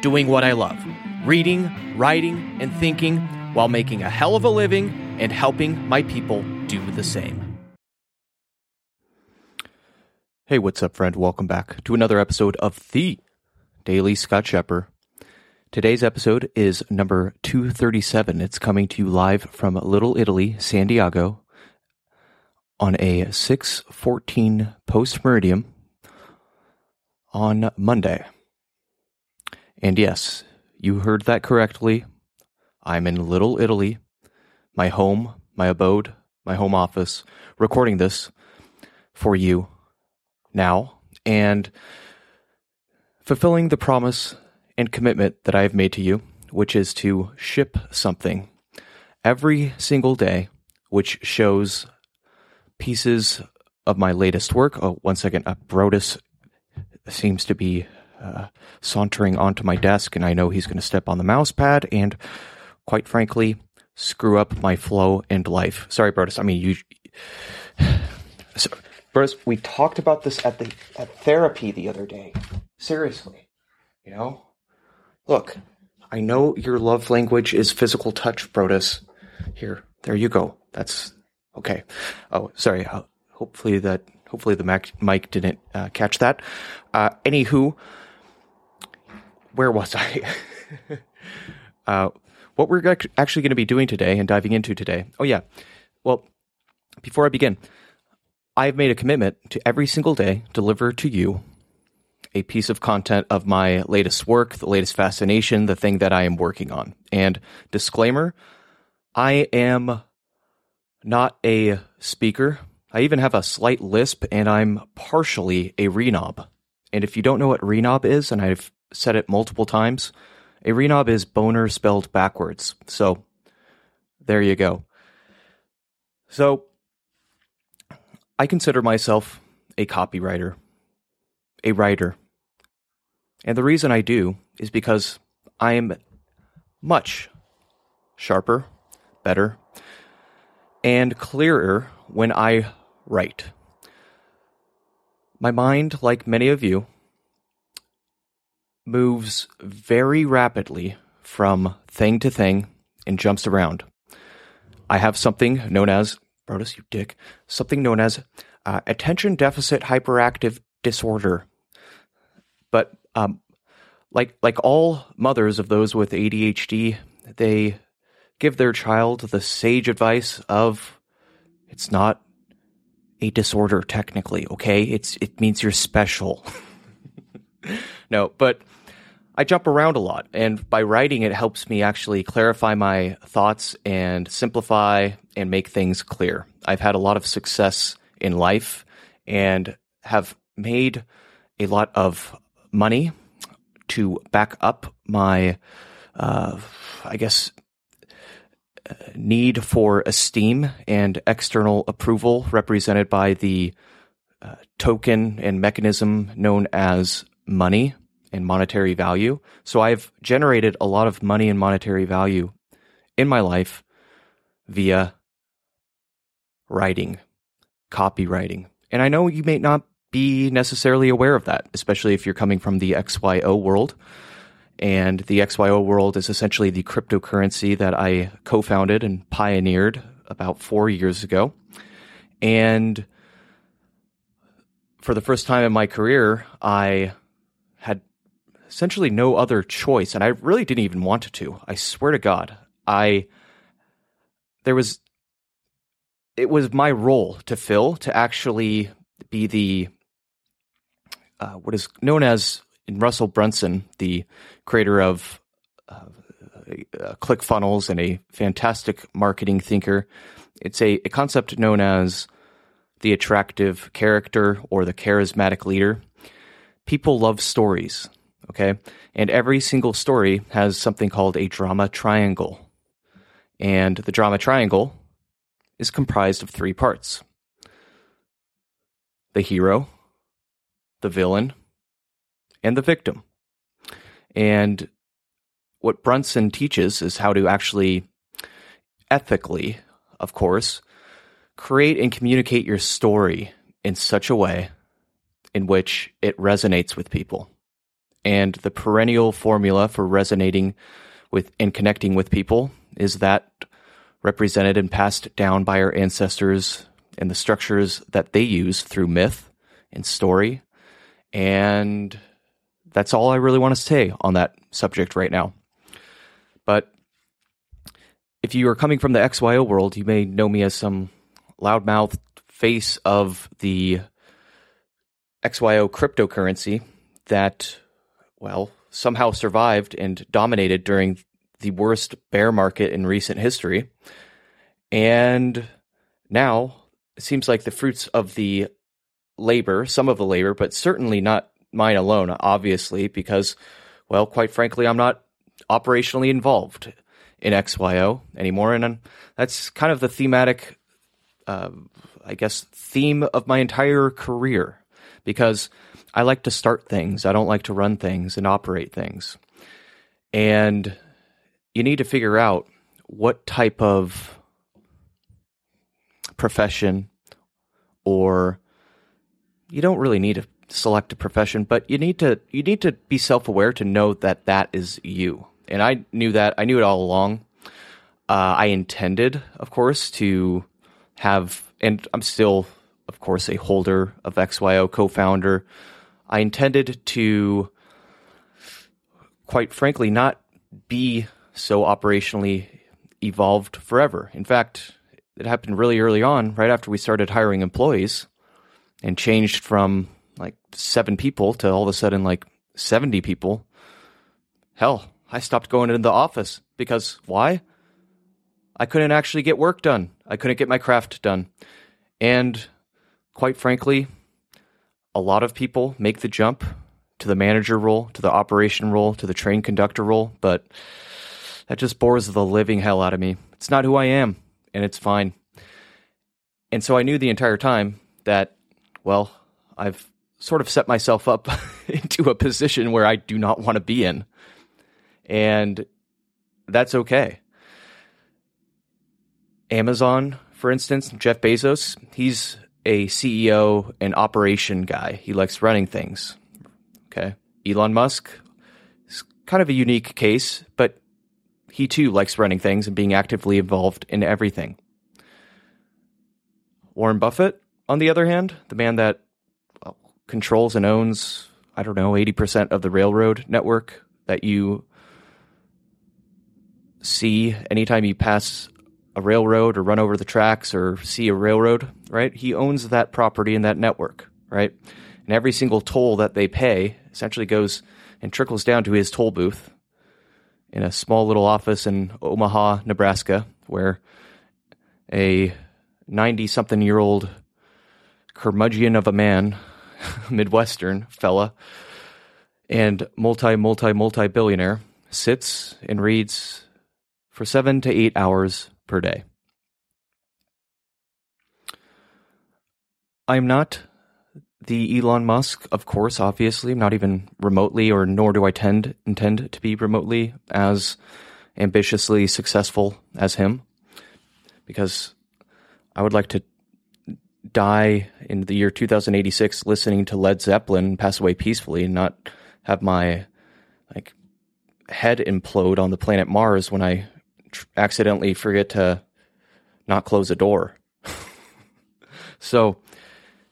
doing what I love, reading, writing, and thinking while making a hell of a living and helping my people do the same. Hey, what's up, friend? Welcome back to another episode of The Daily Scott Shepard. Today's episode is number 237. It's coming to you live from Little Italy, San Diego, on a 6:14 post-meridium on Monday. And yes, you heard that correctly. I'm in Little Italy, my home, my abode, my home office, recording this for you now, and fulfilling the promise and commitment that I have made to you, which is to ship something every single day, which shows pieces of my latest work. Oh, one second, Brotus seems to be sauntering onto my desk, and I know he's going to step on the mouse pad and, quite frankly, screw up my flow and life. Sorry, Brotus. Brotus, we talked about this at therapy the other day. Seriously, you know? Look, I know your love language is physical touch, Brotus. Here, there you go. That's okay. Oh, sorry. Hopefully the mic didn't catch that. Anywho, where was I? What we're actually going to be doing today and diving into today. Oh, yeah. Well, before I begin, I've made a commitment to every single day deliver to you a piece of content of my latest work, the latest fascination, the thing that I am working on. And disclaimer, I am not a speaker. I even have a slight lisp, and I'm partially a renob. And if you don't know what renob is, and I've said it multiple times, a renob is boner spelled backwards. So there you go. So I consider myself a copywriter, a writer, and the reason I do is because I am much sharper, better, and clearer when I write. My mind, like many of you, moves very rapidly from thing to thing and jumps around. I have something known as Brotus, you dick. Something known as attention deficit hyperactive disorder. But like all mothers of those with ADHD, they give their child the sage advice of, it's not a disorder technically, okay? It means you're special. No, but I jump around a lot, and by writing, it helps me actually clarify my thoughts and simplify and make things clear. I've had a lot of success in life and have made a lot of money to back up my, need for esteem and external approval represented by the token and mechanism known as money and monetary value. So I've generated a lot of money and monetary value in my life via writing, copywriting. And I know you may not be necessarily aware of that, especially if you're coming from the XYO world. And the XYO world is essentially the cryptocurrency that I co-founded and pioneered about 4 years ago. And for the first time in my career, I had essentially no other choice, and I really didn't even want to. I swear to God, it was my role to fill, to actually be the what is known as, in Russell Brunson, the creator of ClickFunnels and a fantastic marketing thinker. It's a concept known as the attractive character or the charismatic leader. People love stories. okay? And every single story has something called a drama triangle. And the drama triangle is comprised of three parts. The hero, the villain, and the victim. And what Brunson teaches is how to actually ethically, of course, create and communicate your story in such a way in which it resonates with people. And the perennial formula for resonating with and connecting with people is that represented and passed down by our ancestors and the structures that they use through myth and story. And that's all I really want to say on that subject right now. But if you are coming from the XYO world, you may know me as some loudmouthed face of the XYO cryptocurrency that, well, somehow survived and dominated during the worst bear market in recent history. And now it seems like the fruits of the labor, some of the labor, but certainly not mine alone, obviously, because, well, quite frankly, I'm not operationally involved in XYO anymore. And that's kind of the thematic, I guess, theme of my entire career, because I like to start things. I don't like to run things and operate things. And you need to figure out what type of profession, or you don't really need to select a profession, but you need to be self-aware to know that that is you. And I knew that. I knew it all along. I intended, of course, to have, and I'm still, of course, a holder of XYO, co-founder. I intended to, quite frankly, not be so operationally evolved forever. In fact, it happened really early on, right after we started hiring employees and changed from like 7 people to all of a sudden like 70 people. Hell, I stopped going into the office because why? I couldn't actually get work done. I couldn't get my craft done. And quite frankly, a lot of people make the jump to the manager role, to the operation role, to the train conductor role, but that just bores the living hell out of me. It's not who I am, and it's fine. And so I knew the entire time that, well, I've sort of set myself up into a position where I do not want to be in. And that's okay. Amazon, for instance, Jeff Bezos, he's a CEO and operation guy. He likes running things. Okay. Elon Musk is kind of a unique case, but he too likes running things and being actively involved in everything. Warren Buffett, on the other hand, the man that controls and owns, I don't know, 80% of the railroad network that you see anytime you pass a railroad or run over the tracks or see a railroad, right? He owns that property and that network, right? And every single toll that they pay essentially goes and trickles down to his toll booth in a small little office in Omaha, Nebraska, where a 90-something-year-old curmudgeon of a man, Midwestern fella, and multi-multi-multi-billionaire sits and reads for 7 to 8 hours per day. I'm not the Elon Musk, of course, obviously, not even remotely, or nor do I intend to be remotely as ambitiously successful as him, because I would like to die in the year 2086 listening to Led Zeppelin, pass away peacefully, and not have my head implode on the planet Mars when I accidentally forget to not close a door. So,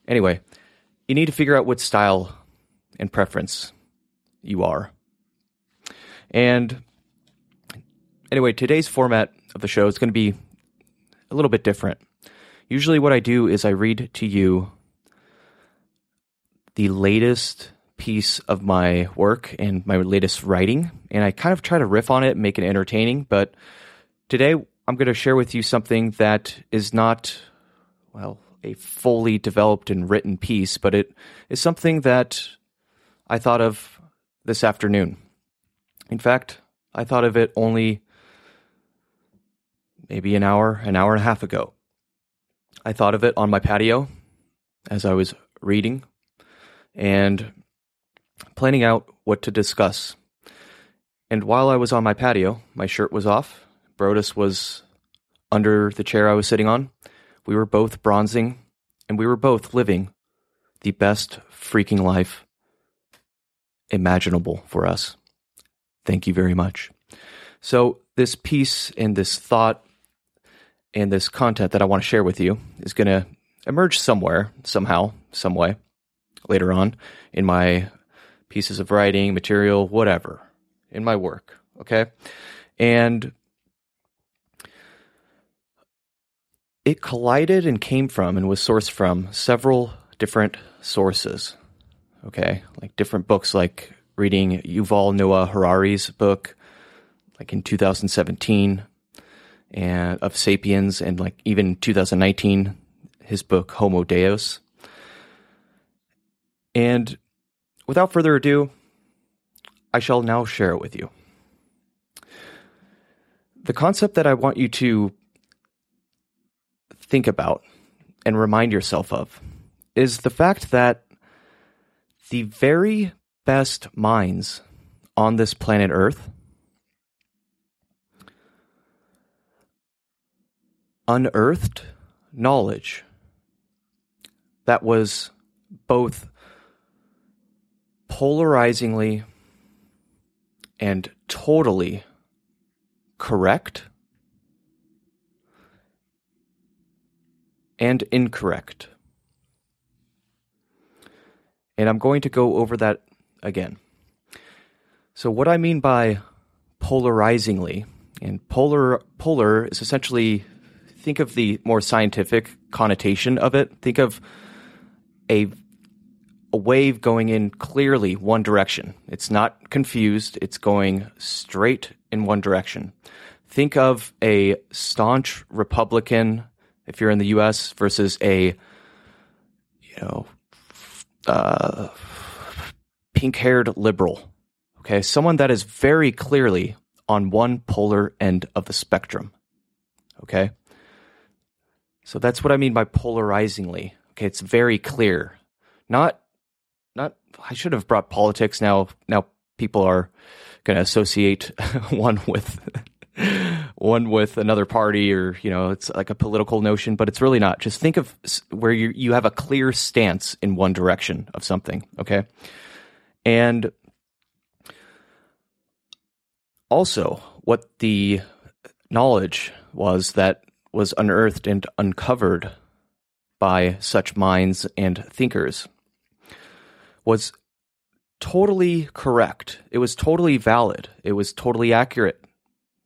anyway, you need to figure out what style and preference you are. And anyway, today's format of the show is going to be a little bit different. Usually what I do is I read to you the latest piece of my work and my latest writing, and I kind of try to riff on it and make it entertaining, but today I'm going to share with you something that is not, well, a fully developed and written piece, but it is something that I thought of this afternoon. In fact, I thought of it only maybe an hour and a half ago. I thought of it on my patio as I was reading and planning out what to discuss. And while I was on my patio, my shirt was off. Brotus was under the chair I was sitting on. We were both bronzing, and we were both living the best freaking life imaginable for us. Thank you very much. So this piece and this thought and this content that I want to share with you is going to emerge somewhere, somehow, some way, later on in my pieces of writing, material, whatever, in my work, okay? And it collided and came from and was sourced from several different sources, okay? Like different books, like reading Yuval Noah Harari's book, like in 2017, and of Sapiens, and like even 2019, his book Homo Deus. And without further ado, I shall now share it with you. The concept that I want you to think about and remind yourself of is the fact that the very best minds on this planet Earth unearthed knowledge that was both polarizingly and totally correct and incorrect. And I'm going to go over that again. So what I mean by polarizingly, and polar is essentially, think of the more scientific connotation of it. Think of a wave going in clearly one direction. It's not confused. It's going straight in one direction. Think of a staunch Republican, if you're in the U.S., versus a, pink-haired liberal. Okay, someone that is very clearly on one polar end of the spectrum. Okay, so that's what I mean by polarizingly. Okay, it's very clear. Not. I should have brought politics. Now people are going to associate one with another party, or it's like a political notion, but it's really not. Just think of where you have a clear stance in one direction of something. Okay, and also what the knowledge was that was unearthed and uncovered by such minds and thinkers was totally correct. It was totally valid. It was totally accurate.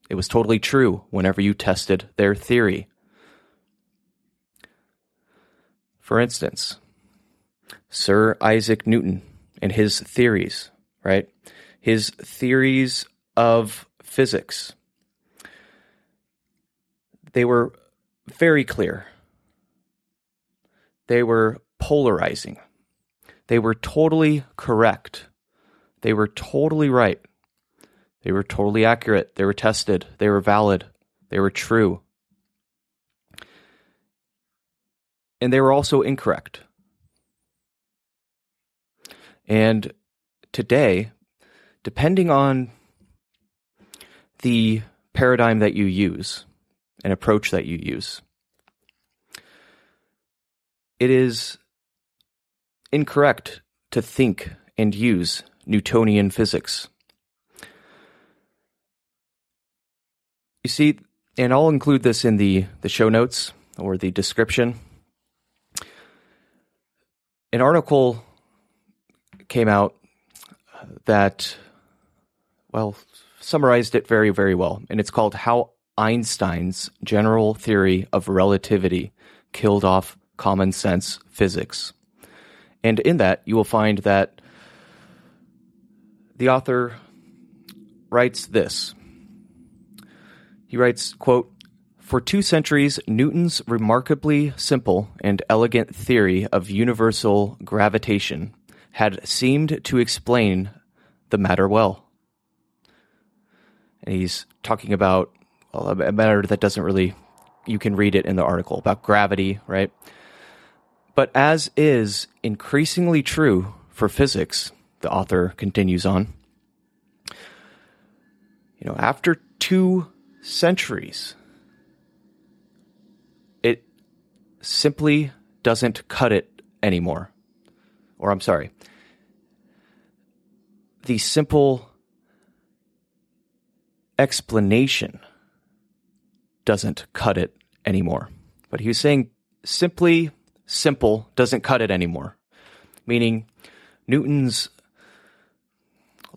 It was totally true whenever you tested their theory. For instance, Sir Isaac Newton and his theories, right? His theories of physics. They were very clear. They were polarizing. They were totally correct. They were totally right. They were totally accurate. They were tested. They were valid. They were true. And they were also incorrect. And today, depending on the paradigm that you use, an approach that you use, it is incorrect to think and use Newtonian physics. You see, and I'll include this in the show notes or the description. An article came out that, summarized it very, very well. And it's called How Einstein's General Theory of Relativity Killed Off Common Sense Physics. And in that, you will find that the author writes this. He writes, quote, "For 2 centuries, Newton's remarkably simple and elegant theory of universal gravitation had seemed to explain the matter well. And he's talking about a matter that doesn't really, you can read it in the article, about gravity, right? But as is increasingly true for physics, the author continues on, you know, after 2 centuries, it simply doesn't cut it anymore. Or I'm sorry, the simple explanation doesn't cut it anymore. But he was saying simply simple doesn't cut it anymore, meaning Newton's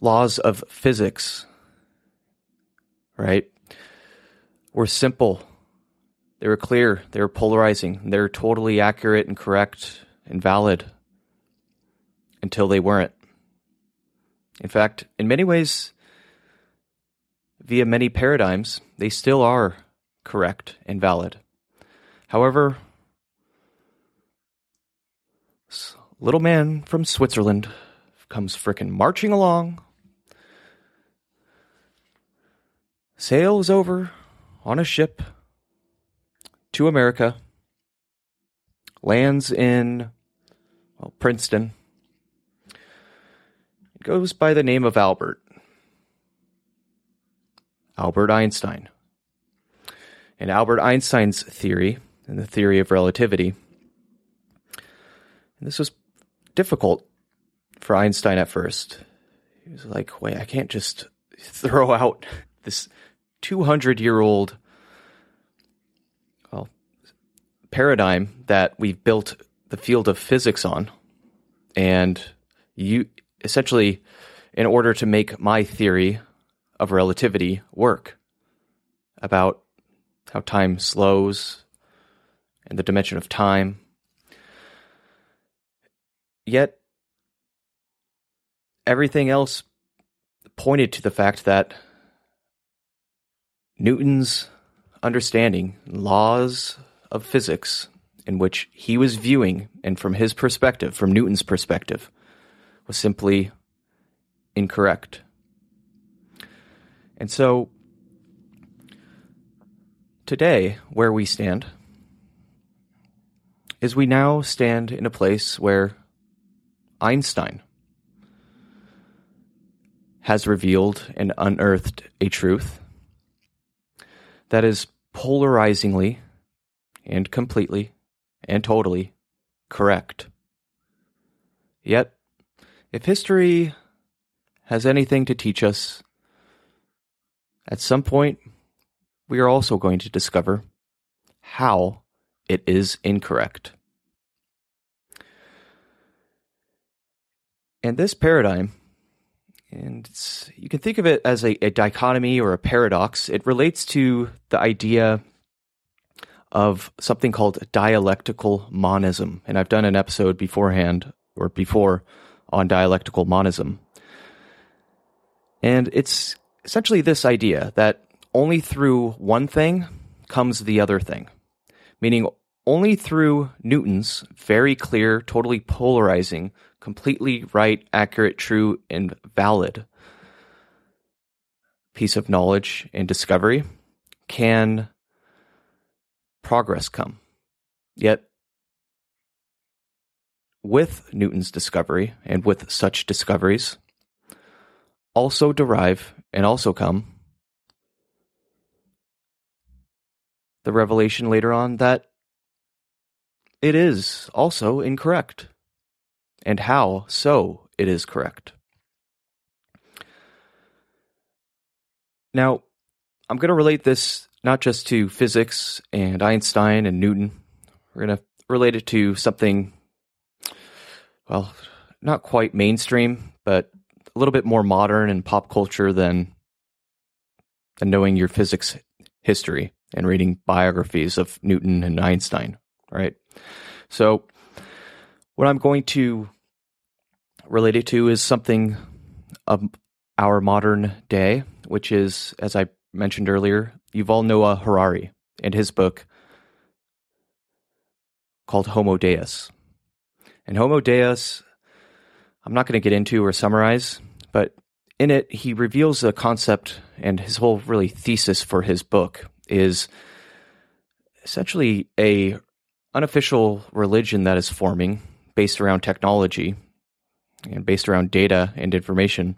laws of physics, right, were simple. They were clear. They were polarizing. They were totally accurate and correct and valid until they weren't. In fact, in many ways, via many paradigms, they still are correct and valid. However, this little man from Switzerland comes frickin' marching along, sails over on a ship to America, lands in, well, Princeton, goes by the name of Albert Einstein. And Albert Einstein's theory, and the theory of relativity, and this was difficult for Einstein at first. He was like, wait, I can't just throw out this 200-year-old paradigm that we've built the field of physics on, and you essentially, in order to make my theory of relativity work about how time slows and the dimension of time. Yet, everything else pointed to the fact that Newton's understanding, laws of physics in which he was viewing, and from his perspective, from Newton's perspective, was simply incorrect. And so today, where we stand is we now stand in a place where Einstein has revealed and unearthed a truth that is polarizingly and completely and totally correct. Yet, if history has anything to teach us, at some point, we are also going to discover how it is incorrect. And this paradigm, and it's, you can think of it as a dichotomy or a paradox. It relates to the idea of something called dialectical monism. And I've done an episode before on dialectical monism. And it's essentially this idea that only through one thing comes the other thing, meaning only through Newton's very clear, totally polarizing, completely right, accurate, true, and valid piece of knowledge and discovery can progress come. Yet, with Newton's discovery and with such discoveries, also derive and also come the revelation later on that it is also incorrect, and how so it is correct. Now, I'm going to relate this not just to physics and Einstein and Newton. We're going to relate it to something, well, not quite mainstream, but a little bit more modern and pop culture than knowing your physics history and reading biographies of Newton and Einstein, right? So what I'm going to relate it to is something of our modern day, which is, as I mentioned earlier, Yuval Noah Harari and his book called Homo Deus. And Homo Deus, I'm not going to get into or summarize, but in it, he reveals a concept, and his whole really thesis for his book is essentially a unofficial religion that is forming based around technology and based around data and information,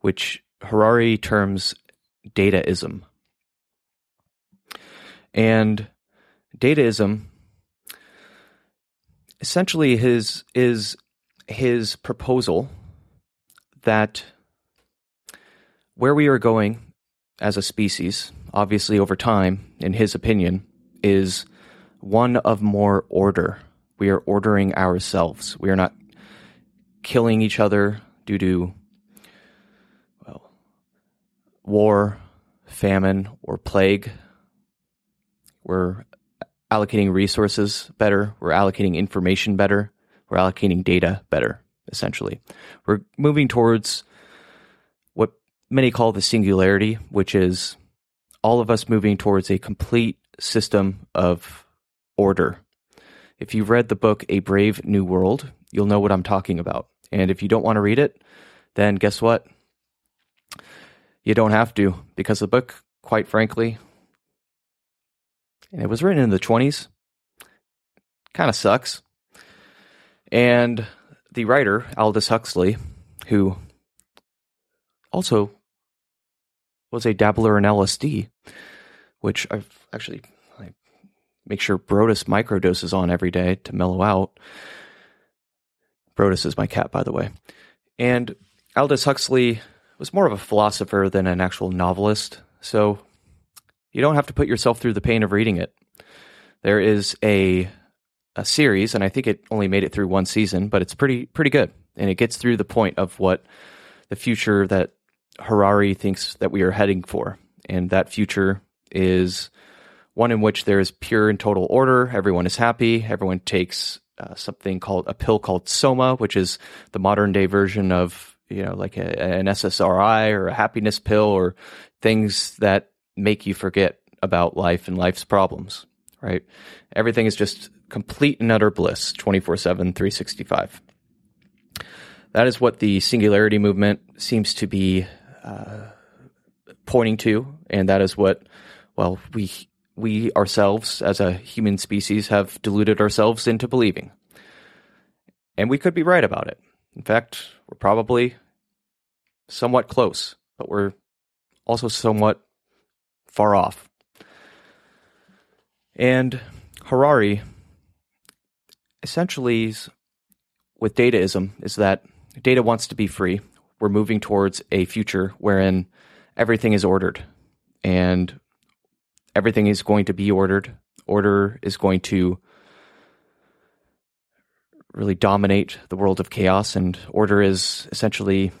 which Harari terms dataism. And dataism, essentially his proposal that where we are going as a species, obviously over time, in his opinion, is one of more order. We are ordering ourselves. We are not killing each other due to, well, war, famine, or plague. We're allocating resources better. We're allocating information better. We're allocating data better, essentially. We're moving towards what many call the singularity, which is all of us moving towards a complete system of order. If you've read the book A Brave New World, you'll know what I'm talking about. And if you don't want to read it, then guess what? You don't have to, because the book, quite frankly, and it was written in the 20s, kind of sucks. And the writer, Aldous Huxley, who also was a dabbler in LSD, which I make sure Brotus microdoses on every day to mellow out. Brotus is my cat, by the way. And Aldous Huxley was more of a philosopher than an actual novelist, so you don't have to put yourself through the pain of reading it. There is a series, and I think it only made it through one season, but it's pretty good. And it gets through the point of what the future that Harari thinks that we are heading for. And that future is one in which there is pure and total order. Everyone is happy. Everyone takes a pill called Soma, which is the modern day version of, like an SSRI or a happiness pill, or things that make you forget about life and life's problems, right? Everything is just complete and utter bliss, 24/7, 365. That is what the singularity movement seems to be pointing to, and that is what, well, we ourselves as a human species have deluded ourselves into believing. And we could be right about it. In fact, we're probably somewhat close, but we're also somewhat far off. And Harari essentially with dataism is that data wants to be free. We're moving towards a future wherein everything is ordered, and everything is going to be ordered. Order is going to really dominate the world of chaos, and order is essentially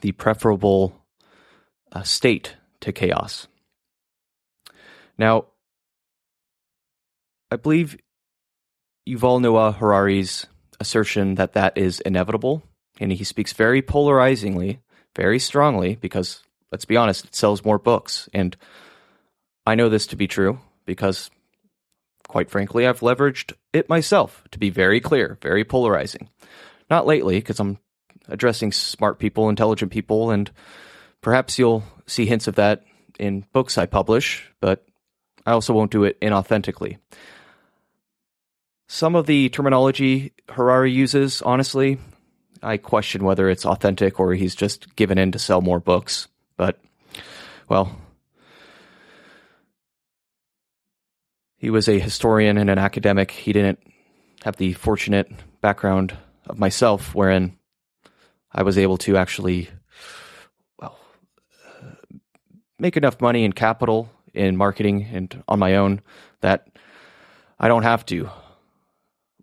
the preferable state to chaos. Now, I believe Yuval Noah Harari's assertion that that is inevitable, and he speaks very polarizingly, very strongly, because, let's be honest, it sells more books. And I know this to be true because, quite frankly, I've leveraged it myself to be very clear, very polarizing. Not lately, because I'm addressing smart people, intelligent people, and perhaps you'll see hints of that in books I publish, but I also won't do it inauthentically. Some of the terminology Harari uses, honestly, I question whether it's authentic or he's just given in to sell more books. But, well, he was a historian and an academic. He didn't have the fortunate background of myself, wherein I was able to actually make enough money and capital in marketing and on my own that I don't have to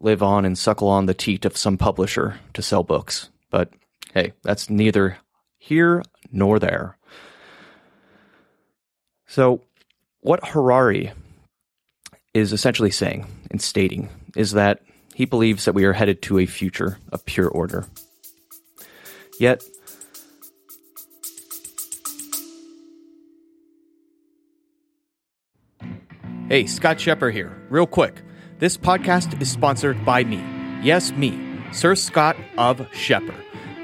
live on and suckle on the teat of some publisher to sell books. But hey, that's neither here nor there. So what Harari is essentially saying and stating is that he believes that we are headed to a future of pure order. Yet, hey, Scott Shepard here. Real quick, this podcast is sponsored by me. Yes, me, Sir Scott of Shepard.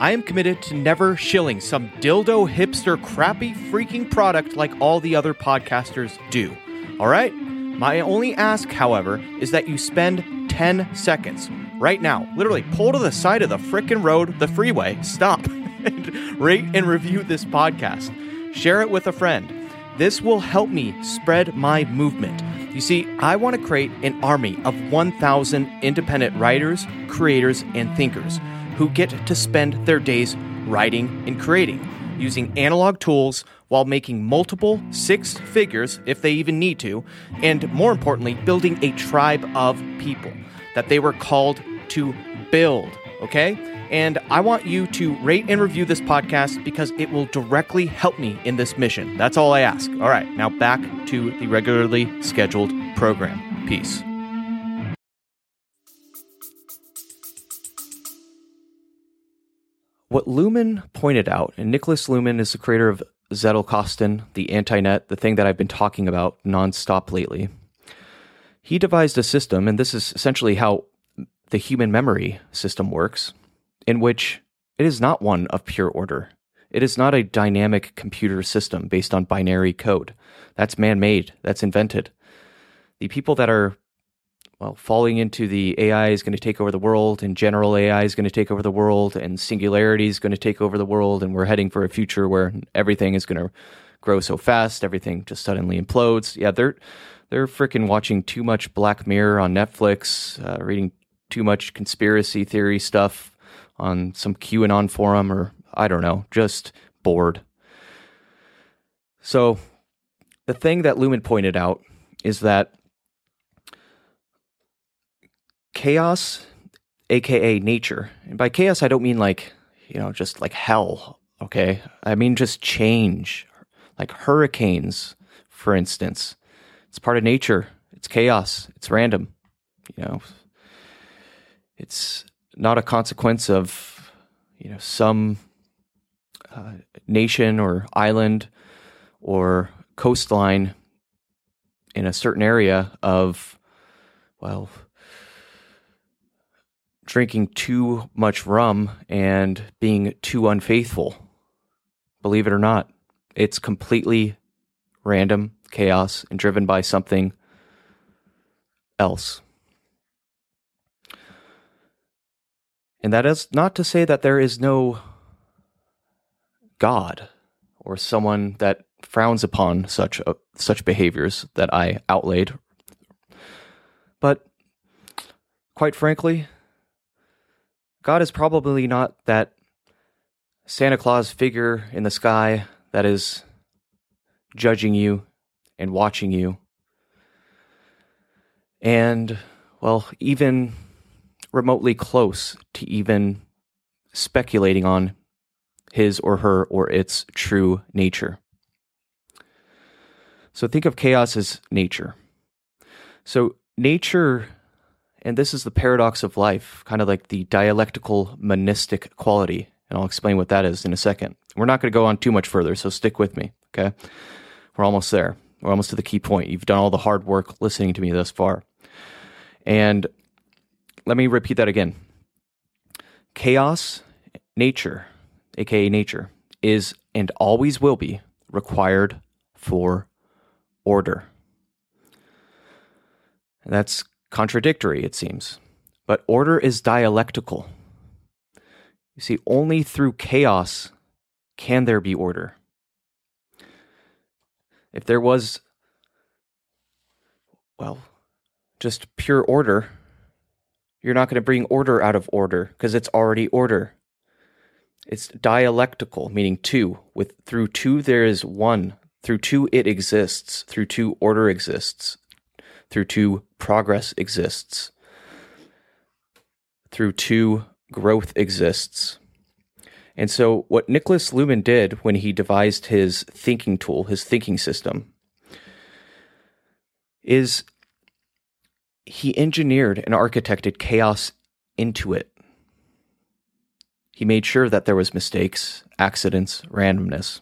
I am committed to never shilling some dildo hipster crappy freaking product like all the other podcasters do. All right? My only ask, however, is that you spend 10 seconds right now. Literally pull to the side of the frickin' road, the freeway, stop, and rate and review this podcast. Share it with a friend. This will help me spread my movement. You see, I want to create an army of 1,000 independent writers, creators, and thinkers who get to spend their days writing and creating, using analog tools while making multiple six figures if they even need to, and more importantly, building a tribe of people that they were called to build, okay? And I want you to rate and review this podcast because it will directly help me in this mission. That's all I ask. All right, now back to the regularly scheduled program. Peace. What Luhmann pointed out, and Nicholas Luhmann is the creator of Zettelkasten, the Antinet, the thing that I've been talking about nonstop lately. He devised a system, and this is essentially how the human memory system works, in which it is not one of pure order. It is not a dynamic computer system based on binary code. That's man-made. That's invented. The people that are falling into the AI is going to take over the world, and general AI is going to take over the world, and singularity is going to take over the world, and we're heading for a future where everything is going to grow so fast, everything just suddenly implodes. Yeah, they're freaking watching too much Black Mirror on Netflix, reading too much conspiracy theory stuff on some QAnon forum, or I don't know, just bored. So the thing that Luhmann pointed out is that chaos, aka nature, and by chaos I don't mean just like hell, okay? I mean just change, like hurricanes, for instance. It's part of nature. It's chaos. It's random. It's not a consequence of some nation or island or coastline in a certain area of drinking too much rum and being too unfaithful. Believe it or not, it's completely random, chaos, and driven by something else. And that is not to say that there is no God or someone that frowns upon such behaviors that I outlaid. But quite frankly, God is probably not that Santa Claus figure in the sky that is judging you and watching you. And, even remotely close to even speculating on his or her or its true nature. So think of chaos as nature. So nature... And this is the paradox of life, kind of like the dialectical monistic quality. And I'll explain what that is in a second. We're not going to go on too much further, so stick with me, okay? We're almost there. We're almost to the key point. You've done all the hard work listening to me thus far. And let me repeat that again. Chaos, nature, aka nature, is and always will be required for order. And that's contradictory, it seems. But order is dialectical. You see, only through chaos can there be order. If there was, just pure order, you're not going to bring order out of order because it's already order. It's dialectical, meaning two. Through two, there is one. Through two, it exists. Through two, order exists. Through two, progress exists. Through two, growth exists. And so what Nicholas Luhmann did when he devised his thinking tool, his thinking system, is he engineered and architected chaos into it. He made sure that there was mistakes, accidents, randomness.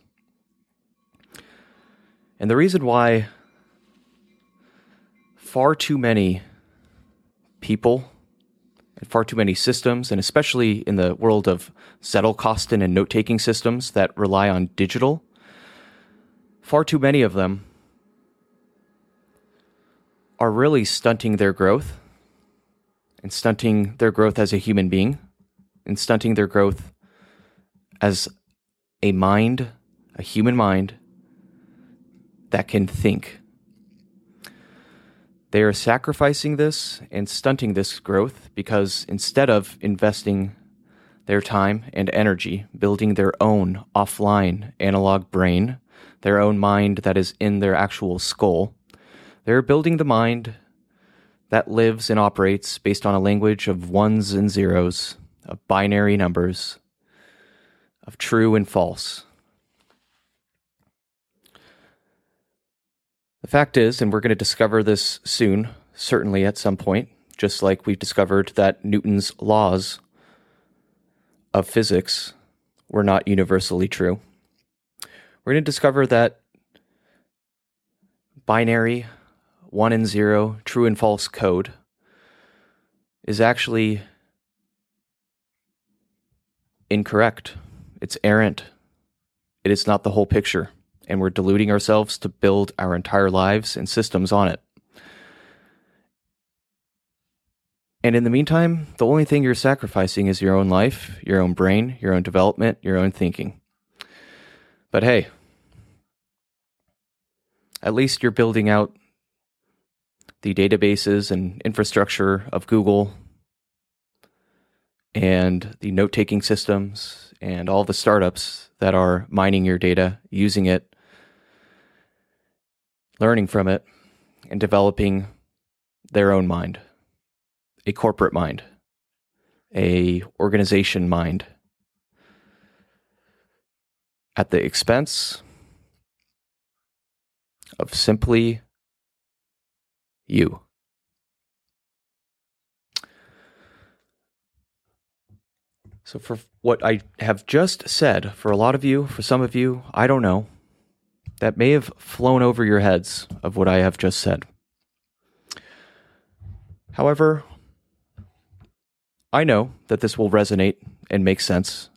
And the reason why far too many people and far too many systems, and especially in the world of Zettelkasten and note-taking systems that rely on digital, far too many of them are really stunting their growth, and stunting their growth as a human being, and stunting their growth as a mind, a human mind, that can think. They are sacrificing this and stunting this growth because instead of investing their time and energy building their own offline analog brain, their own mind that is in their actual skull, they're building the mind that lives and operates based on a language of ones and zeros, of binary numbers, of true and false. The fact is, and we're going to discover this soon, certainly at some point, just like we've discovered that Newton's laws of physics were not universally true, we're going to discover that binary, one and zero, true and false code is actually incorrect. It's errant. It is not the whole picture. And we're deluding ourselves to build our entire lives and systems on it. And in the meantime, the only thing you're sacrificing is your own life, your own brain, your own development, your own thinking. But hey, at least you're building out the databases and infrastructure of Google and the note-taking systems and all the startups that are mining your data, using it, learning from it, and developing their own mind, a corporate mind, a organization mind, at the expense of simply you. So for what I have just said, for a lot of you, for some of you, I don't know, that may have flown over your heads of what I have just said. However, I know that this will resonate and make sense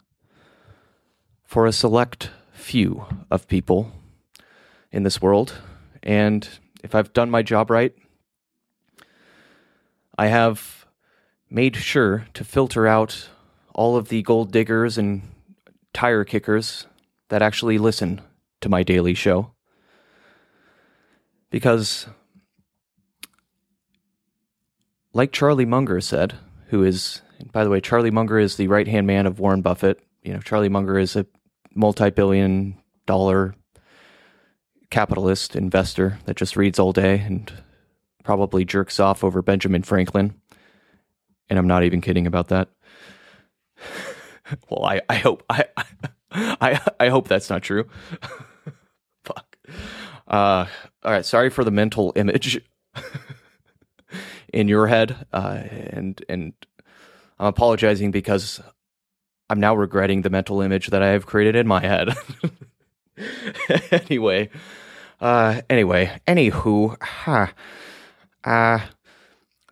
for a select few of people in this world. And if I've done my job right, I have made sure to filter out all of the gold diggers and tire kickers that actually listen to my daily show. Because, like Charlie Munger said, who is, and by the way, Charlie Munger is the right-hand man of Warren Buffett. You know, Charlie Munger is a multi-billion-dollar capitalist investor that just reads all day and probably jerks off over Benjamin Franklin. And I'm not even kidding about that. Well, I hope that's not true. Fuck. All right. Sorry for the mental image in your head. And I'm apologizing because I'm now regretting the mental image that I have created in my head.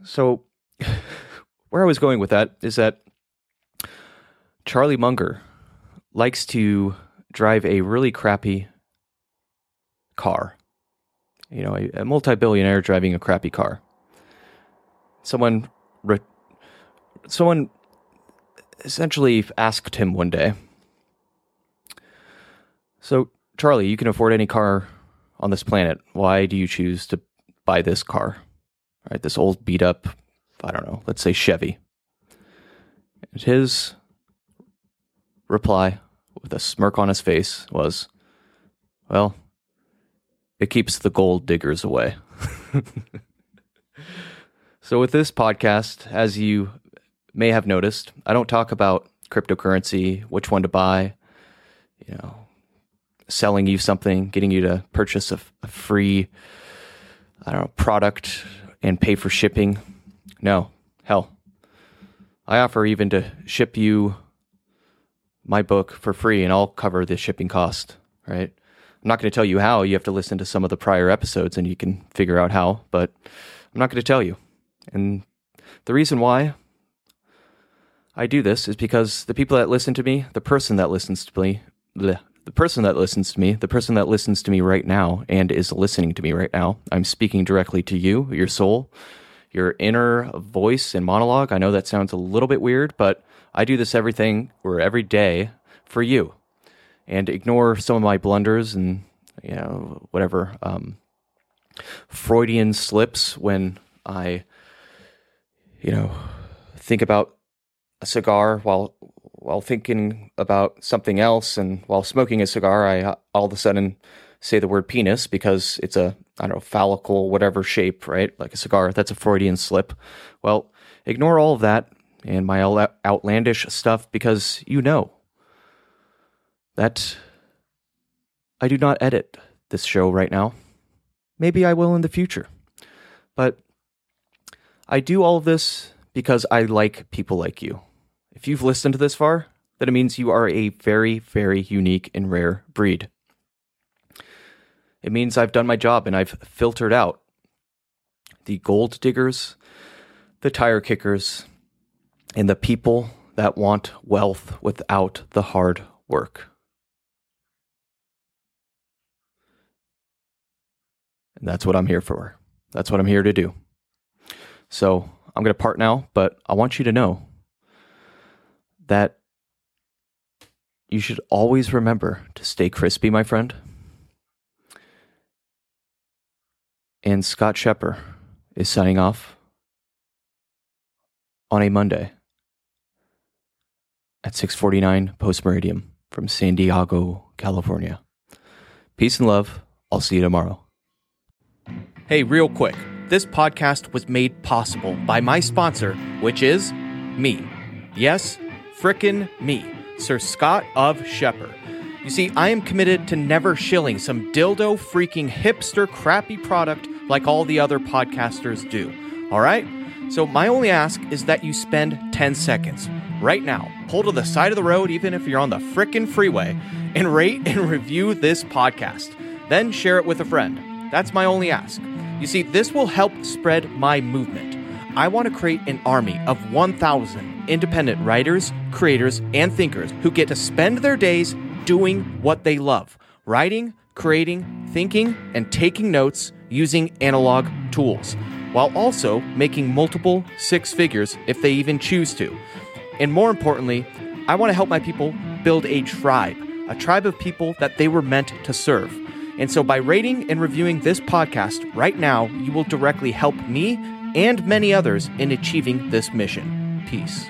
So where I was going with that is that Charlie Munger likes to drive a really crappy car. You know, a multi-billionaire driving a crappy car. Someone essentially asked him one day, so, Charlie, you can afford any car on this planet. Why do you choose to buy this car? All right, this old beat up, I don't know, let's say Chevy. And his reply, with a smirk on his face, was, well, it keeps the gold diggers away. So with this podcast, as you may have noticed, I don't talk about cryptocurrency, which one to buy, you know, selling you something, getting you to purchase a free, I don't know, product and pay for shipping. No, hell, I offer even to ship you my book for free, and I'll cover the shipping cost, right? I'm not going to tell you how. You have to listen to some of the prior episodes and you can figure out how, but I'm not going to tell you. And the reason why I do this is because the people that listen to me, the person that listens to me right now and is listening to me right now, I'm speaking directly to you, your soul, your inner voice and monologue. I know that sounds a little bit weird, but I do this every day for you. And ignore some of my blunders and, whatever, Freudian slips when I, think about a cigar while thinking about something else. And while smoking a cigar, I all of a sudden say the word penis because it's a, phallical, whatever shape, right? Like a cigar. That's a Freudian slip. Well, ignore all of that and my outlandish stuff because that I do not edit this show right now. Maybe I will in the future. But I do all of this because I like people like you. If you've listened to this far, then it means you are a very, very unique and rare breed. It means I've done my job and I've filtered out the gold diggers, the tire kickers, and the people that want wealth without the hard work. And that's what I'm here for. That's what I'm here to do. So I'm going to part now, but I want you to know that you should always remember to stay crispy, my friend. And Scott Scheper is signing off on a Monday at 6:49 post-meridium from San Diego, California. Peace and love. I'll see you tomorrow. Hey, real quick. This podcast was made possible by my sponsor, which is me. Yes, frickin' me, Sir Scott of Shepard. You see, I am committed to never shilling some dildo freaking hipster crappy product like all the other podcasters do. All right? So my only ask is that you spend 10 seconds right now, pull to the side of the road, even if you're on the frickin' freeway, and rate and review this podcast. Then share it with a friend. That's my only ask. You see, this will help spread my movement. I want to create an army of 1,000 independent writers, creators, and thinkers who get to spend their days doing what they love: writing, creating, thinking, and taking notes using analog tools, while also making multiple six figures if they even choose to. And more importantly, I want to help my people build a tribe of people that they were meant to serve. And so by rating and reviewing this podcast right now, you will directly help me and many others in achieving this mission. Peace.